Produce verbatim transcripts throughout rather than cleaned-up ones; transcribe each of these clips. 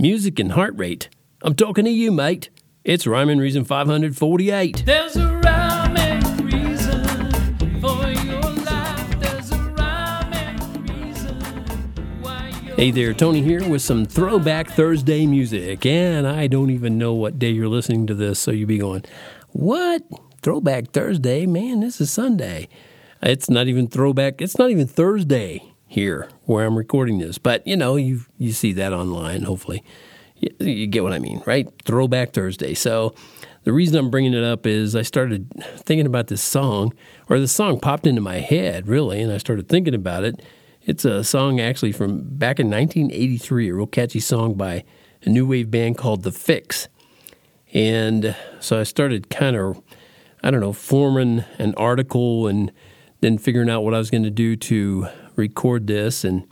music and heart rate. I'm talking to you, mate. It's Rhyme and Reason five hundred forty-eight. There's a rhyme and reason for your life. There's a rhyme and reason why you're... Hey there, Tony here with some Throwback Thursday music. And I don't even know what day you're listening to this, so you'll be going, what? Throwback Thursday? Man, this is Sunday. It's not even throwback. It's not even Thursday here where I'm recording this. But, you know, you you see that online, hopefully. You, you get what I mean, right? Throwback Thursday. So the reason I'm bringing it up is I started thinking about this song, or the song popped into my head, really, and I started thinking about it. It's a song actually from back in nineteen eighty-three, a real catchy song by a new wave band called The Fix. And so I started kind of, I don't know, forming an article and then figuring out what I was going to do to record this, and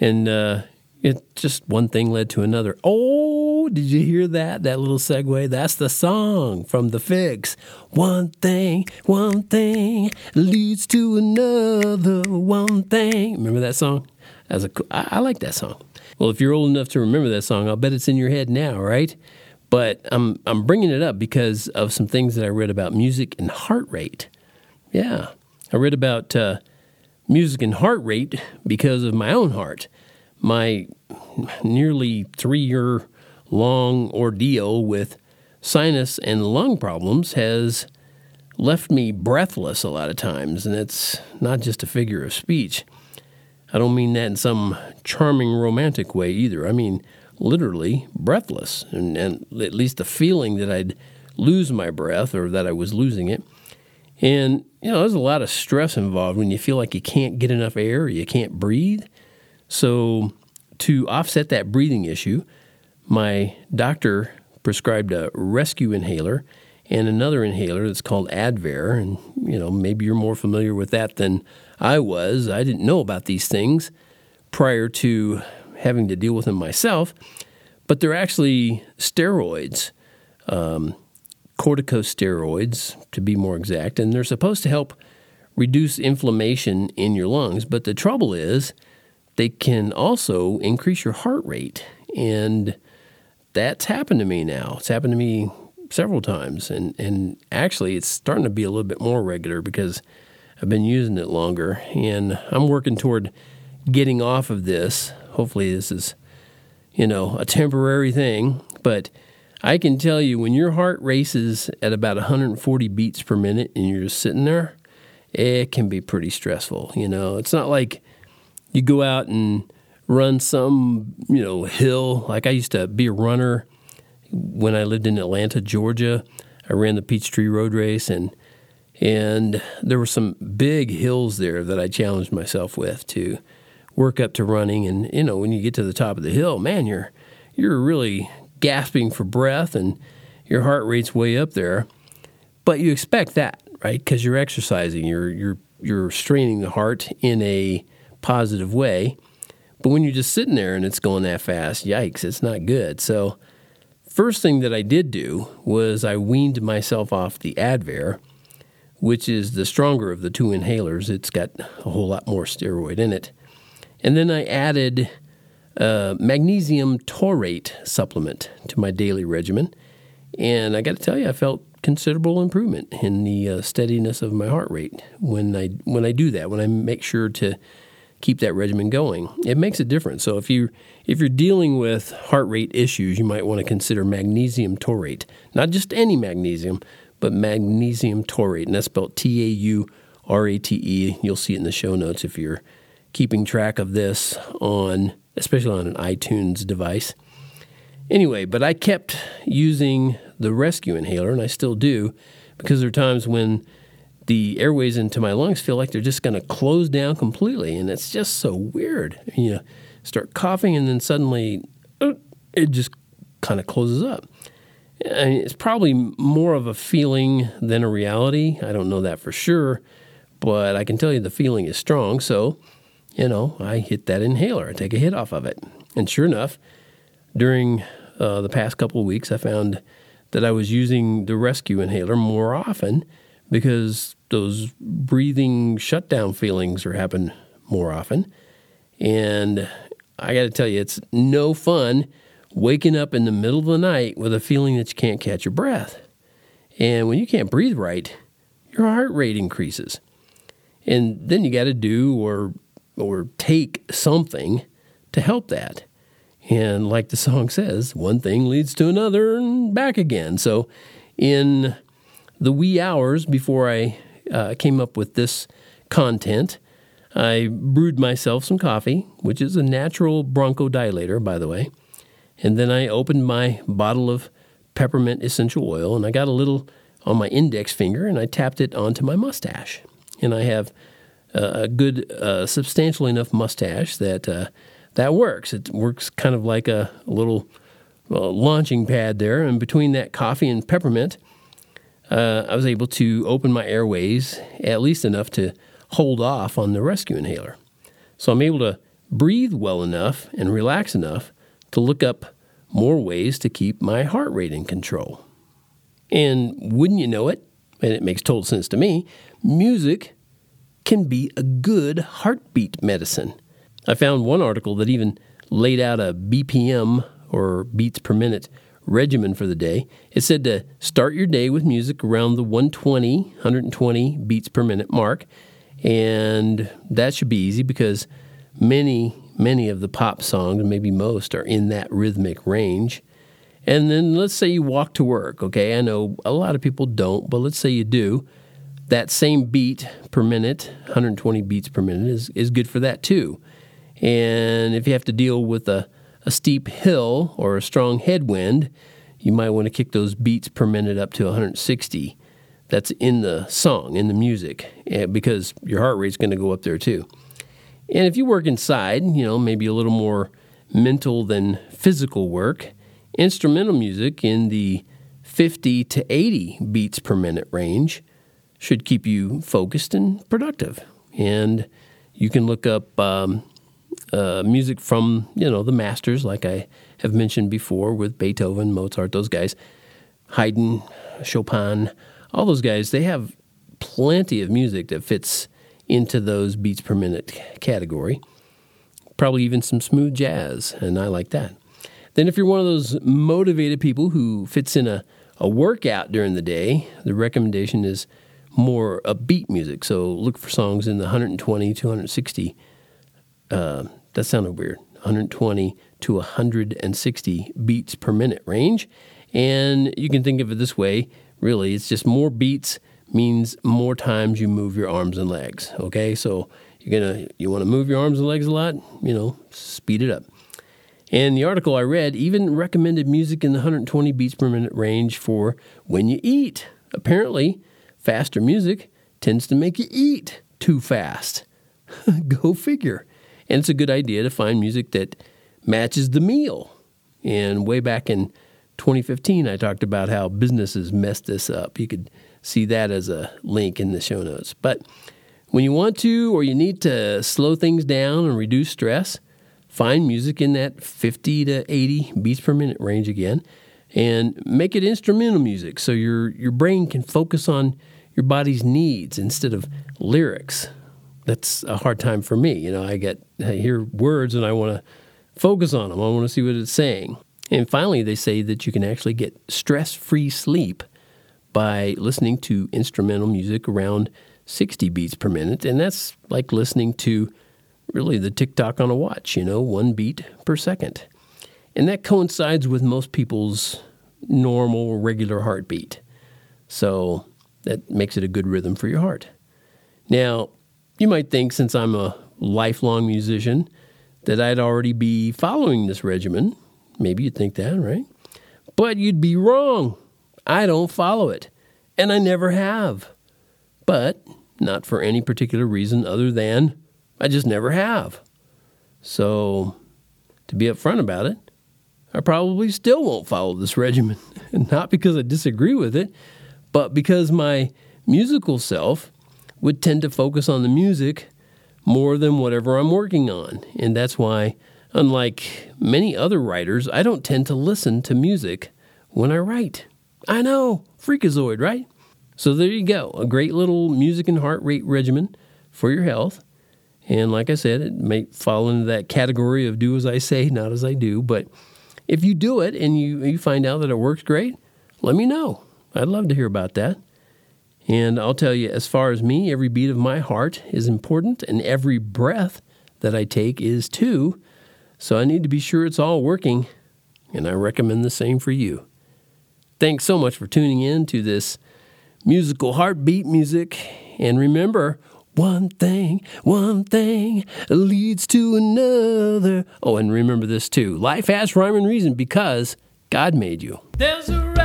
and uh, it just one thing led to another. Oh, did you hear that? That little segue? That's the song from The Fix. One thing, one thing leads to another one thing. Remember that song? That was a cool, I, I like that song. Well, if you're old enough to remember that song, I'll bet it's in your head now, right? But I'm I'm bringing it up because of some things that I read about music and heart rate. Yeah, I read about... Uh, music and heart rate because of my own heart. My nearly three-year-long ordeal with sinus and lung problems has left me breathless a lot of times, and it's not just a figure of speech. I don't mean that in some charming, romantic way either. I mean literally breathless, and, and at least the feeling that I'd lose my breath or that I was losing it. And, you know, there's a lot of stress involved when you feel like you can't get enough air or you can't breathe. So to offset that breathing issue, my doctor prescribed a rescue inhaler and another inhaler that's called Advair. And, you know, maybe you're more familiar with that than I was. I didn't know about these things prior to having to deal with them myself. But they're actually steroids, um corticosteroids, to be more exact, and they're supposed to help reduce inflammation in your lungs. But the trouble is they can also increase your heart rate, and that's happened to me now. It's happened to me several times, and, and actually it's starting to be a little bit more regular because I've been using it longer, and I'm working toward getting off of this. Hopefully this is, you know, a temporary thing, but I can tell you, when your heart races at about one hundred forty beats per minute and you're just sitting there, it can be pretty stressful. You know, it's not like you go out and run some, you know, hill. Like I used to be a runner when I lived in Atlanta, Georgia. I ran the Peachtree Road Race, and and there were some big hills there that I challenged myself with to work up to running. And, you know, when you get to the top of the hill, man, you're you're really gasping for breath, and your heart rate's way up there. But you expect that, right? Because you're exercising, you're you're you're straining the heart in a positive way. But when you're just sitting there and it's going that fast, yikes, it's not good. So first thing that I did do was I weaned myself off the Advair, which is the stronger of the two inhalers. It's got a whole lot more steroid in it. And then I added Uh, magnesium taurate supplement to my daily regimen, and I got to tell you, I felt considerable improvement in the uh, steadiness of my heart rate when I when I do that. When I make sure to keep that regimen going, it makes a difference. So if you if you're dealing with heart rate issues, you might want to consider magnesium taurate, not just any magnesium, but magnesium taurate, and that's spelled T A U R A T E. You'll see it in the show notes if you're keeping track of this on. Especially on an iTunes device. Anyway, but I kept using the rescue inhaler, and I still do, because there are times when the airways into my lungs feel like they're just going to close down completely, and it's just so weird. You know, start coughing, and then suddenly it just kind of closes up. I mean, it's probably more of a feeling than a reality. I don't know that for sure, but I can tell you the feeling is strong, so... You know, I hit that inhaler. I take a hit off of it. And sure enough, during uh, the past couple of weeks, I found that I was using the rescue inhaler more often because those breathing shutdown feelings are happening more often. And I got to tell you, it's no fun waking up in the middle of the night with a feeling that you can't catch your breath. And when you can't breathe right, your heart rate increases. And then you got to do or or take something to help that. And like the song says, one thing leads to another and back again. So in the wee hours before I uh, came up with this content, I brewed myself some coffee, which is a natural bronchodilator, by the way. And then I opened my bottle of peppermint essential oil, and I got a little on my index finger, and I tapped it onto my mustache. And I have a good, uh, substantial enough mustache that uh, that works. It works kind of like a, a little uh, launching pad there. And between that coffee and peppermint, uh, I was able to open my airways at least enough to hold off on the rescue inhaler. So I'm able to breathe well enough and relax enough to look up more ways to keep my heart rate in control. And wouldn't you know it, and it makes total sense to me, music can be a good heartbeat medicine. I found one article that even laid out a B P M, or beats per minute, regimen for the day. It said to start your day with music around the one twenty, one twenty beats per minute mark, and that should be easy because many, many of the pop songs, maybe most, are in that rhythmic range. And then let's say you walk to work, okay? I know a lot of people don't, but let's say you do. That same beat per minute, one twenty beats per minute, is, is good for that too. And if you have to deal with a, a steep hill or a strong headwind, you might want to kick those beats per minute up to one sixty. That's in the song, in the music, because your heart rate's going to go up there too. And if you work inside, you know, maybe a little more mental than physical work, instrumental music in the fifty to eighty beats per minute range should keep you focused and productive. And you can look up um, uh, music from, you know, the masters, like I have mentioned before, with Beethoven, Mozart, those guys, Haydn, Chopin, all those guys. They have plenty of music that fits into those beats per minute category, probably even some smooth jazz, and I like that. Then if you're one of those motivated people who fits in a, a workout during the day, the recommendation is more upbeat music. So look for songs in the one twenty to one sixty. Uh, that sounded weird. one twenty to one sixty beats per minute range. And you can think of it this way, really. It's just more beats means more times you move your arms and legs, okay? So you're gonna you want to move your arms and legs a lot, you know, speed it up. And the article I read even recommended music in the one twenty beats per minute range for when you eat. Apparently, faster music tends to make you eat too fast. Go figure. And it's a good idea to find music that matches the meal. And way back in twenty fifteen, I talked about how businesses messed this up. You could see that as a link in the show notes. But when you want to or you need to slow things down and reduce stress, find music in that fifty to eighty beats per minute range again, and make it instrumental music so your, your brain can focus on your body's needs instead of lyrics. That's a hard time for me. You know, I get I hear words and I want to focus on them. I want to see what it's saying. And finally, they say that you can actually get stress-free sleep by listening to instrumental music around sixty beats per minute, and that's like listening to really the tick-tock on a watch, you know, one beat per second. And that coincides with most people's normal, regular heartbeat. So that makes it a good rhythm for your heart. Now, you might think, since I'm a lifelong musician, that I'd already be following this regimen. Maybe you'd think that, right? But you'd be wrong. I don't follow it, and I never have. But not for any particular reason other than I just never have. So, to be upfront about it, I probably still won't follow this regimen. Not because I disagree with it, but because my musical self would tend to focus on the music more than whatever I'm working on. And that's why, unlike many other writers, I don't tend to listen to music when I write. I know, freakazoid, right? So there you go, a great little music and heart rate regimen for your health. And like I said, it may fall into that category of do as I say, not as I do, but If you do it and you, you find out that it works great, let me know. I'd love to hear about that. And I'll tell you, as far as me, every beat of my heart is important, and every breath that I take is too. So I need to be sure it's all working, and I recommend the same for you. Thanks so much for tuning in to this musical heartbeat music. And remember, one thing, one thing leads to another. Oh, and remember this too. Life has rhyme and reason because God made you. There's a